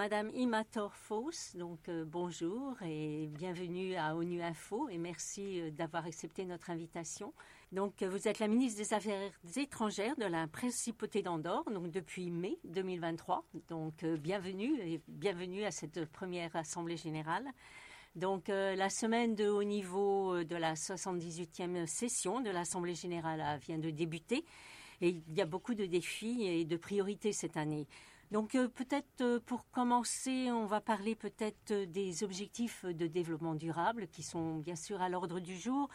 Madame Imma Tor Faus, donc bonjour et bienvenue à ONU Info et merci d'avoir accepté notre invitation. Donc vous êtes la ministre des Affaires étrangères de la Principauté d'Andorre, donc depuis mai 2023. Donc bienvenue et bienvenue à cette première assemblée générale. Donc la semaine de haut niveau de la 78e session de l'Assemblée générale vient de débuter et il y a beaucoup de défis et de priorités cette année. Donc peut-être pour commencer, on va parler peut-être des objectifs de développement durable qui sont bien sûr à l'ordre du jour.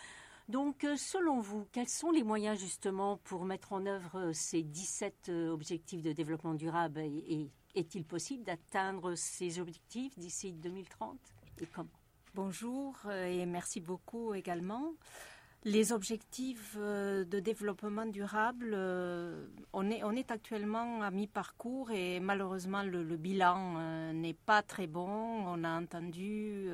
Donc selon vous, quels sont les moyens justement pour mettre en œuvre ces 17 objectifs de développement durable et est-il possible d'atteindre ces objectifs d'ici 2030 et comment? Bonjour et merci beaucoup également. Les objectifs de développement durable, on est actuellement à mi-parcours et malheureusement le bilan n'est pas très bon. On a entendu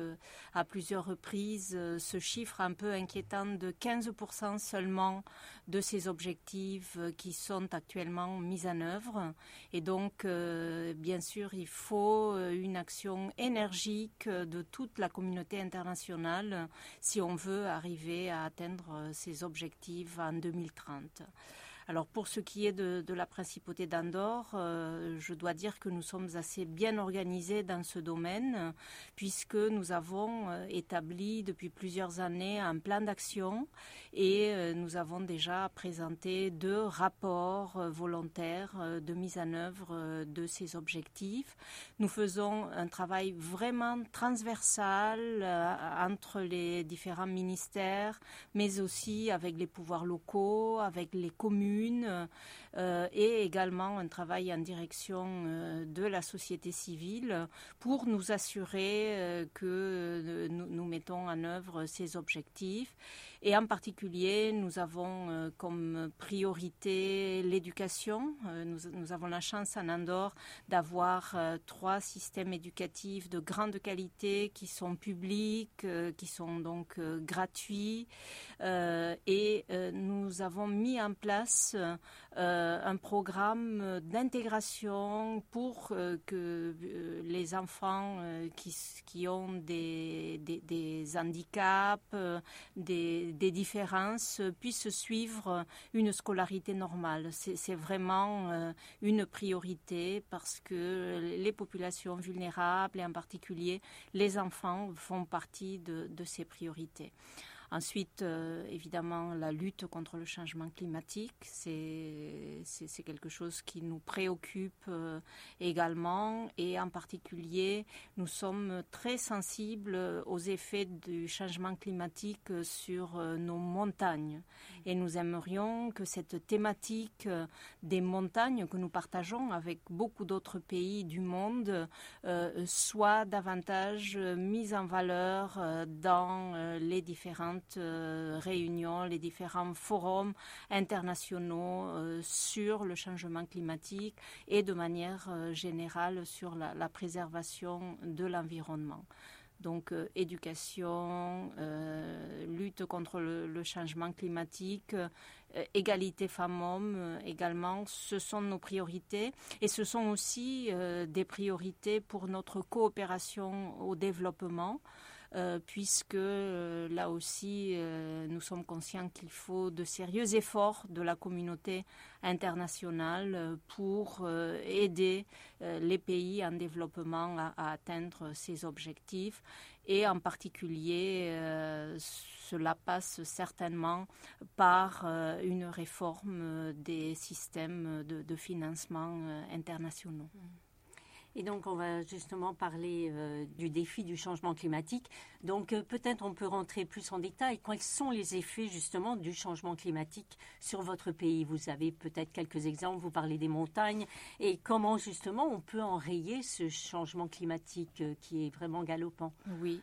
à plusieurs reprises ce chiffre un peu inquiétant de 15% seulement de ces objectifs qui sont actuellement mis en œuvre. Et donc, bien sûr, il faut une action énergique de toute la communauté internationale si on veut arriver à atteindre ces objectifs en 2030. Alors pour ce qui est de la Principauté d'Andorre, je dois dire que nous sommes assez bien organisés dans ce domaine puisque nous avons établi depuis plusieurs années un plan d'action et nous avons déjà présenté 2 rapports volontaires de mise en œuvre de ces objectifs. Nous faisons un travail vraiment transversal entre les différents ministères mais aussi avec les pouvoirs locaux, avec les communes, et également un travail en direction de la société civile pour nous assurer que nous mettons en œuvre ces objectifs. Et en particulier, nous avons comme priorité l'éducation. Nous avons la chance en Andorre d'avoir 3 systèmes éducatifs de grande qualité qui sont publics, qui sont donc gratuits. Et nous avons mis en place un programme d'intégration pour que les enfants qui ont des handicaps, des différences, puissent suivre une scolarité normale. C'est vraiment une priorité parce que les populations vulnérables et en particulier les enfants font partie de ces priorités. Ensuite, évidemment, la lutte contre le changement climatique, c'est quelque chose qui nous préoccupe également. Et en particulier, nous sommes très sensibles aux effets du changement climatique sur nos montagnes. Et nous aimerions que cette thématique des montagnes que nous partageons avec beaucoup d'autres pays du monde soit davantage mise en valeur dans les différentes réunions, les différents forums internationaux sur le changement climatique et de manière générale sur la préservation de l'environnement. Donc éducation, lutte contre le changement climatique, égalité femmes-hommes également, ce sont nos priorités et ce sont aussi des priorités pour notre coopération au développement. Puisque là aussi nous sommes conscients qu'il faut de sérieux efforts de la communauté internationale pour aider les pays en développement à atteindre ces objectifs. Et en particulier, cela passe certainement par une réforme des systèmes de financement internationaux. Et donc, on va justement parler du défi du changement climatique. Donc, peut-être on peut rentrer plus en détail. Quels sont les effets, justement, du changement climatique sur votre pays? Vous avez peut-être quelques exemples. Vous parlez des montagnes. Et comment, justement, on peut enrayer ce changement climatique qui est vraiment galopant? Oui.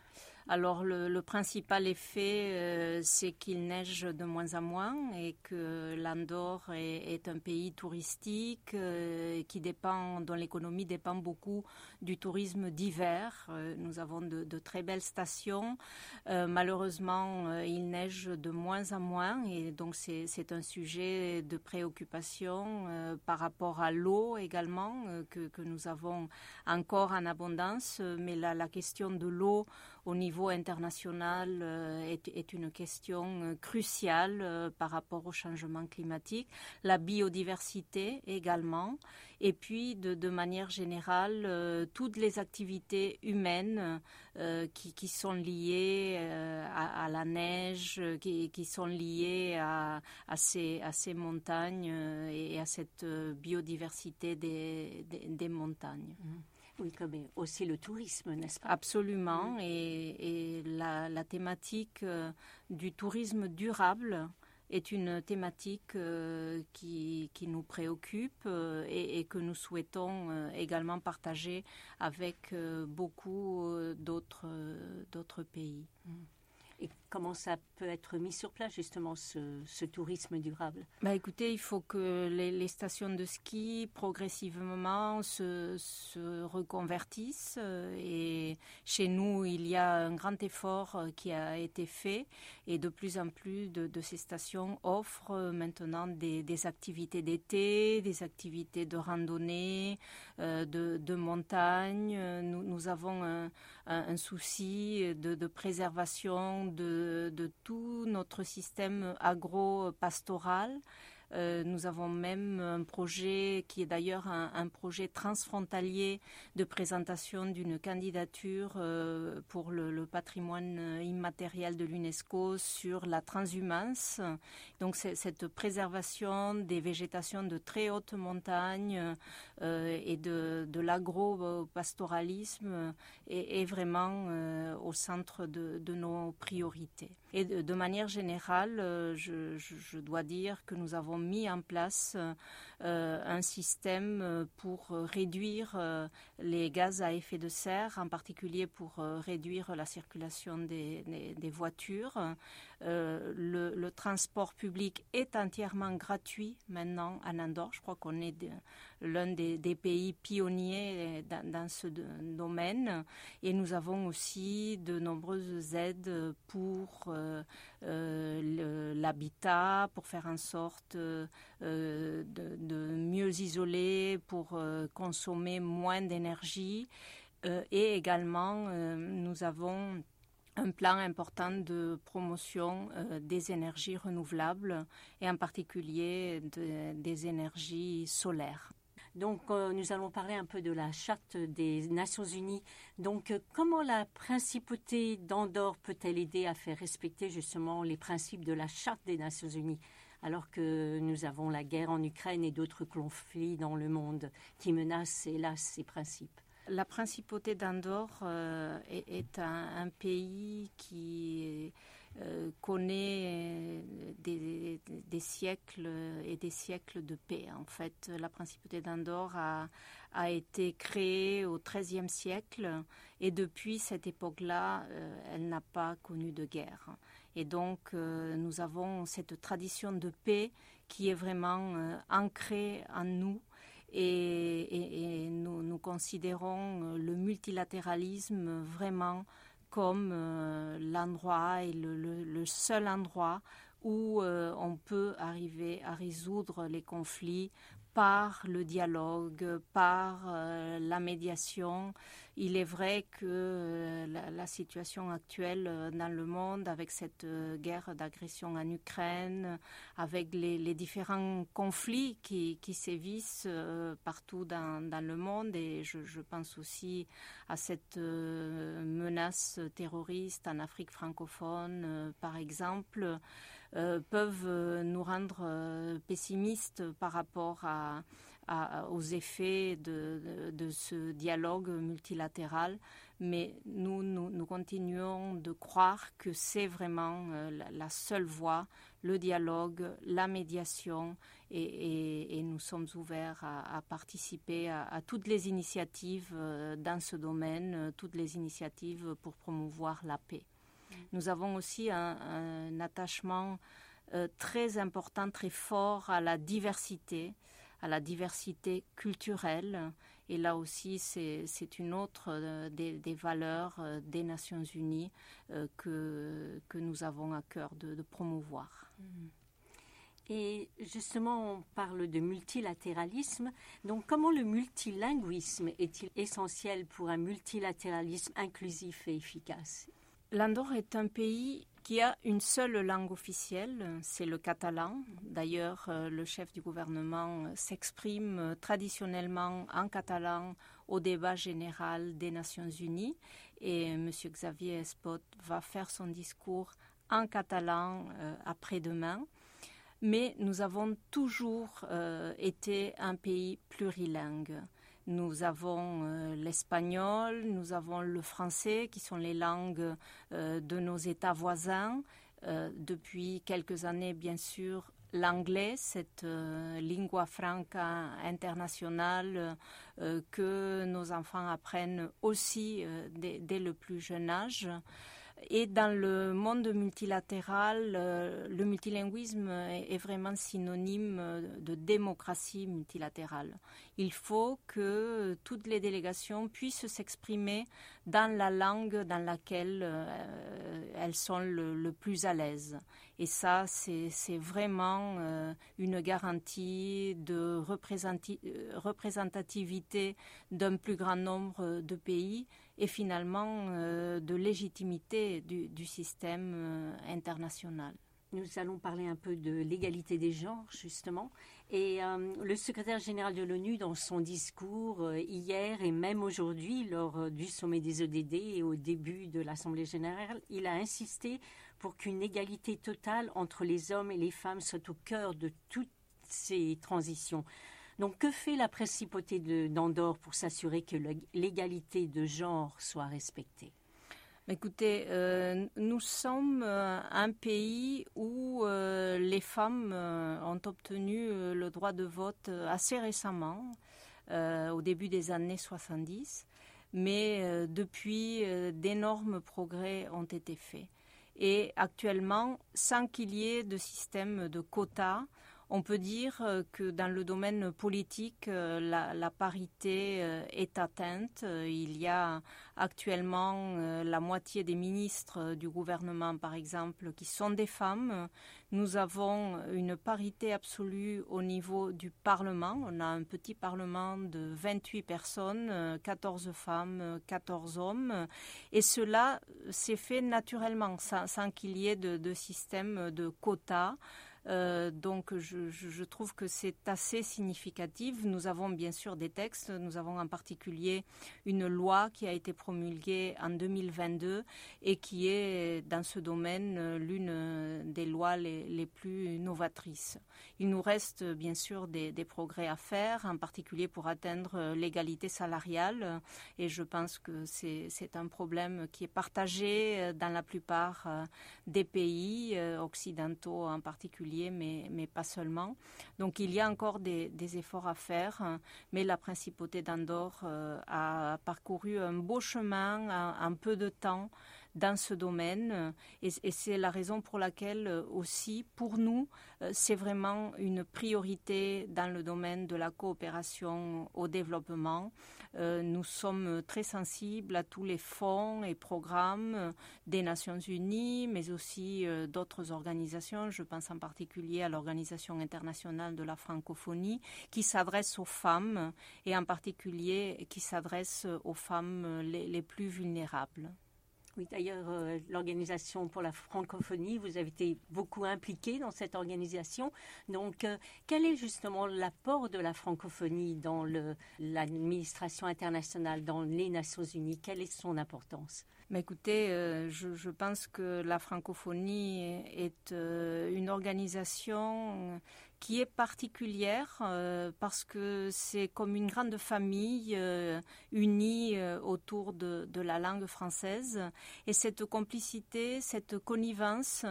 Alors le principal effet, c'est qu'il neige de moins en moins et que l'Andorre est un pays touristique qui dépend, dont l'économie dépend beaucoup du tourisme d'hiver. Nous avons de très belles stations. Malheureusement, il neige de moins en moins et donc c'est un sujet de préoccupation par rapport à l'eau également que nous avons encore en abondance. Mais la question de l'eau au niveau international est une question cruciale par rapport au changement climatique, la biodiversité également, et puis de manière générale, toutes les activités humaines qui sont liées à la neige, qui sont liées à ces montagnes et à cette biodiversité des montagnes. Oui, mais aussi le tourisme, n'est-ce pas? Absolument, et la thématique du tourisme durable est une thématique qui nous préoccupe et que nous souhaitons également partager avec beaucoup d'autres pays. Et comment ça peut être mis sur place, justement, ce tourisme durable? Écoutez, il faut que les stations de ski, progressivement, se reconvertissent. Et chez nous, il y a un grand effort qui a été fait. Et de plus en plus de ces stations offrent maintenant des activités d'été, des activités de randonnée, de montagne. Nous avons un souci de préservation de tout notre système agro-pastoral. Nous avons même un projet qui est d'ailleurs un projet transfrontalier de présentation d'une candidature pour le patrimoine immatériel de l'UNESCO sur la transhumance. Donc cette préservation des végétations de très hautes montagnes et de l'agro-pastoralisme est vraiment au centre de nos priorités. Et de manière générale, je dois dire que nous avons mis en place un système pour réduire les gaz à effet de serre, en particulier pour réduire la circulation des voitures. Le transport public est entièrement gratuit maintenant en Andorre. Je crois qu'on est l'un des pays pionniers dans ce domaine. Et nous avons aussi de nombreuses aides pour l'habitat, pour faire en sorte de mieux isoler, pour consommer moins d'énergie. Et également, nous avons un plan important de promotion des énergies renouvelables et en particulier des énergies solaires. Donc, nous allons parler un peu de la charte des Nations Unies. Donc, comment la Principauté d'Andorre peut-elle aider à faire respecter justement les principes de la charte des Nations Unies ? Alors que nous avons la guerre en Ukraine et d'autres conflits dans le monde qui menacent, hélas, ces principes. La Principauté d'Andorre est un pays qui connaît des siècles et des siècles de paix. En fait, la Principauté d'Andorre a été créée au XIIIe siècle et depuis cette époque-là, elle n'a pas connu de guerre. Et donc, nous avons cette tradition de paix qui est vraiment ancrée en nous. Et nous considérons le multilatéralisme vraiment comme l'endroit et le seul endroit où on peut arriver à résoudre les conflits par le dialogue, par la médiation. Il est vrai que la situation actuelle dans le monde, avec cette guerre d'agression en Ukraine, avec les différents conflits qui sévissent partout dans le monde, et je pense aussi à cette menace terroriste en Afrique francophone, par exemple, peuvent nous rendre pessimistes par rapport aux effets de ce dialogue multilatéral, mais nous continuons de croire que c'est vraiment la seule voie le dialogue, la médiation et nous sommes ouverts à participer à toutes les initiatives dans ce domaine, toutes les initiatives pour promouvoir la paix. Nous avons aussi un attachement très important, très fort à la diversité culturelle. Et là aussi, c'est une autre des valeurs des Nations Unies que nous avons à cœur de promouvoir. Et justement, on parle de multilatéralisme. Donc, comment le multilinguisme est-il essentiel pour un multilatéralisme inclusif et efficace ? L'Andorre est un pays qui a une seule langue officielle, c'est le catalan. D'ailleurs, le chef du gouvernement s'exprime traditionnellement en catalan au débat général des Nations Unies. Et M. Xavier Espot va faire son discours en catalan après-demain. Mais nous avons toujours été un pays plurilingue. Nous avons l'espagnol, nous avons le français, qui sont les langues de nos États voisins. Depuis quelques années, bien sûr, l'anglais, cette lingua franca internationale que nos enfants apprennent aussi dès le plus jeune âge. Et dans le monde multilatéral, le multilinguisme est vraiment synonyme de démocratie multilatérale. Il faut que toutes les délégations puissent s'exprimer dans la langue dans laquelle elles sont le plus à l'aise. Et ça, c'est vraiment une garantie de représentativité d'un plus grand nombre de pays et finalement de légitimité du système international. Nous allons parler un peu de l'égalité des genres, justement. Et le secrétaire général de l'ONU, dans son discours hier et même aujourd'hui, lors du sommet des ODD et au début de l'Assemblée générale, il a insisté pour qu'une égalité totale entre les hommes et les femmes soit au cœur de toutes ces transitions. Donc, que fait la Principauté d'Andorre pour s'assurer que l'égalité de genre soit respectée ? Écoutez, nous sommes un pays où les femmes ont obtenu le droit de vote assez récemment, au début des années 70, mais depuis, d'énormes progrès ont été faits. Et actuellement, sans qu'il y ait de système de quotas, on peut dire que dans le domaine politique, la parité est atteinte. Il y a actuellement la moitié des ministres du gouvernement, par exemple, qui sont des femmes. Nous avons une parité absolue au niveau du Parlement. On a un petit Parlement de 28 personnes, 14 femmes, 14 hommes. Et cela s'est fait naturellement, sans qu'il y ait de système de quotas. Donc je trouve que c'est assez significatif. Nous avons bien sûr des textes, nous avons en particulier une loi qui a été promulguée en 2022 et qui est dans ce domaine l'une des lois les plus novatrices. Il nous reste bien sûr des progrès à faire, en particulier pour atteindre l'égalité salariale et je pense que c'est un problème qui est partagé dans la plupart des pays occidentaux en particulier. Mais pas seulement. Donc il y a encore des efforts à faire, mais la Principauté d'Andorre a parcouru un beau chemin en peu de temps dans ce domaine et c'est la raison pour laquelle aussi pour nous c'est vraiment une priorité dans le domaine de la coopération au développement. Nous sommes très sensibles à tous les fonds et programmes des Nations Unies mais aussi d'autres organisations, je pense en particulier à l'Organisation internationale de la francophonie qui s'adresse aux femmes et en particulier qui s'adresse aux femmes les plus vulnérables. Oui, d'ailleurs, l'Organisation pour la francophonie, vous avez été beaucoup impliquée dans cette organisation. Donc, quel est justement l'apport de la francophonie dans l'administration internationale, dans les Nations Unies? Quelle est son importance? Mais écoutez, je pense que la francophonie est une organisation qui est particulière parce que c'est comme une grande famille unie autour de la langue française. Et cette complicité, cette connivence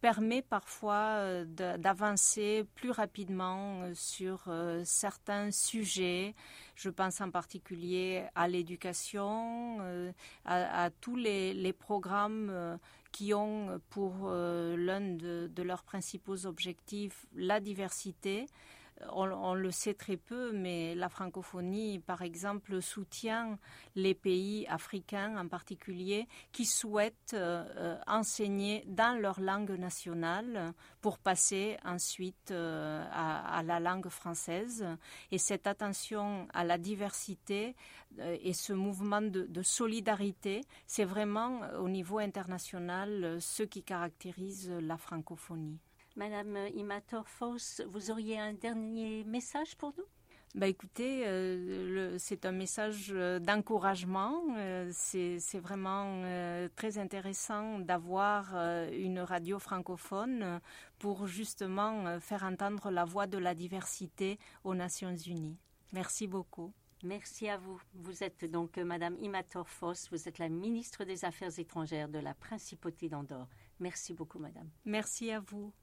permet parfois d'avancer plus rapidement sur certains sujets. Je pense en particulier à l'éducation, à tous les programmes qui ont pour l'un de leurs principaux objectifs la diversité. On le sait très peu, mais la francophonie, par exemple, soutient les pays africains en particulier qui souhaitent enseigner dans leur langue nationale pour passer ensuite à la langue française. Et cette attention à la diversité et ce mouvement de solidarité, c'est vraiment au niveau international ce qui caractérise la francophonie. Madame Imma Tor Faus, vous auriez un dernier message pour nous ? Écoutez, c'est un message d'encouragement. C'est vraiment très intéressant d'avoir une radio francophone pour justement faire entendre la voix de la diversité aux Nations Unies. Merci beaucoup. Merci à vous. Vous êtes donc Madame Imma Tor Faus, vous êtes la ministre des Affaires étrangères de la Principauté d'Andorre. Merci beaucoup, Madame. Merci à vous.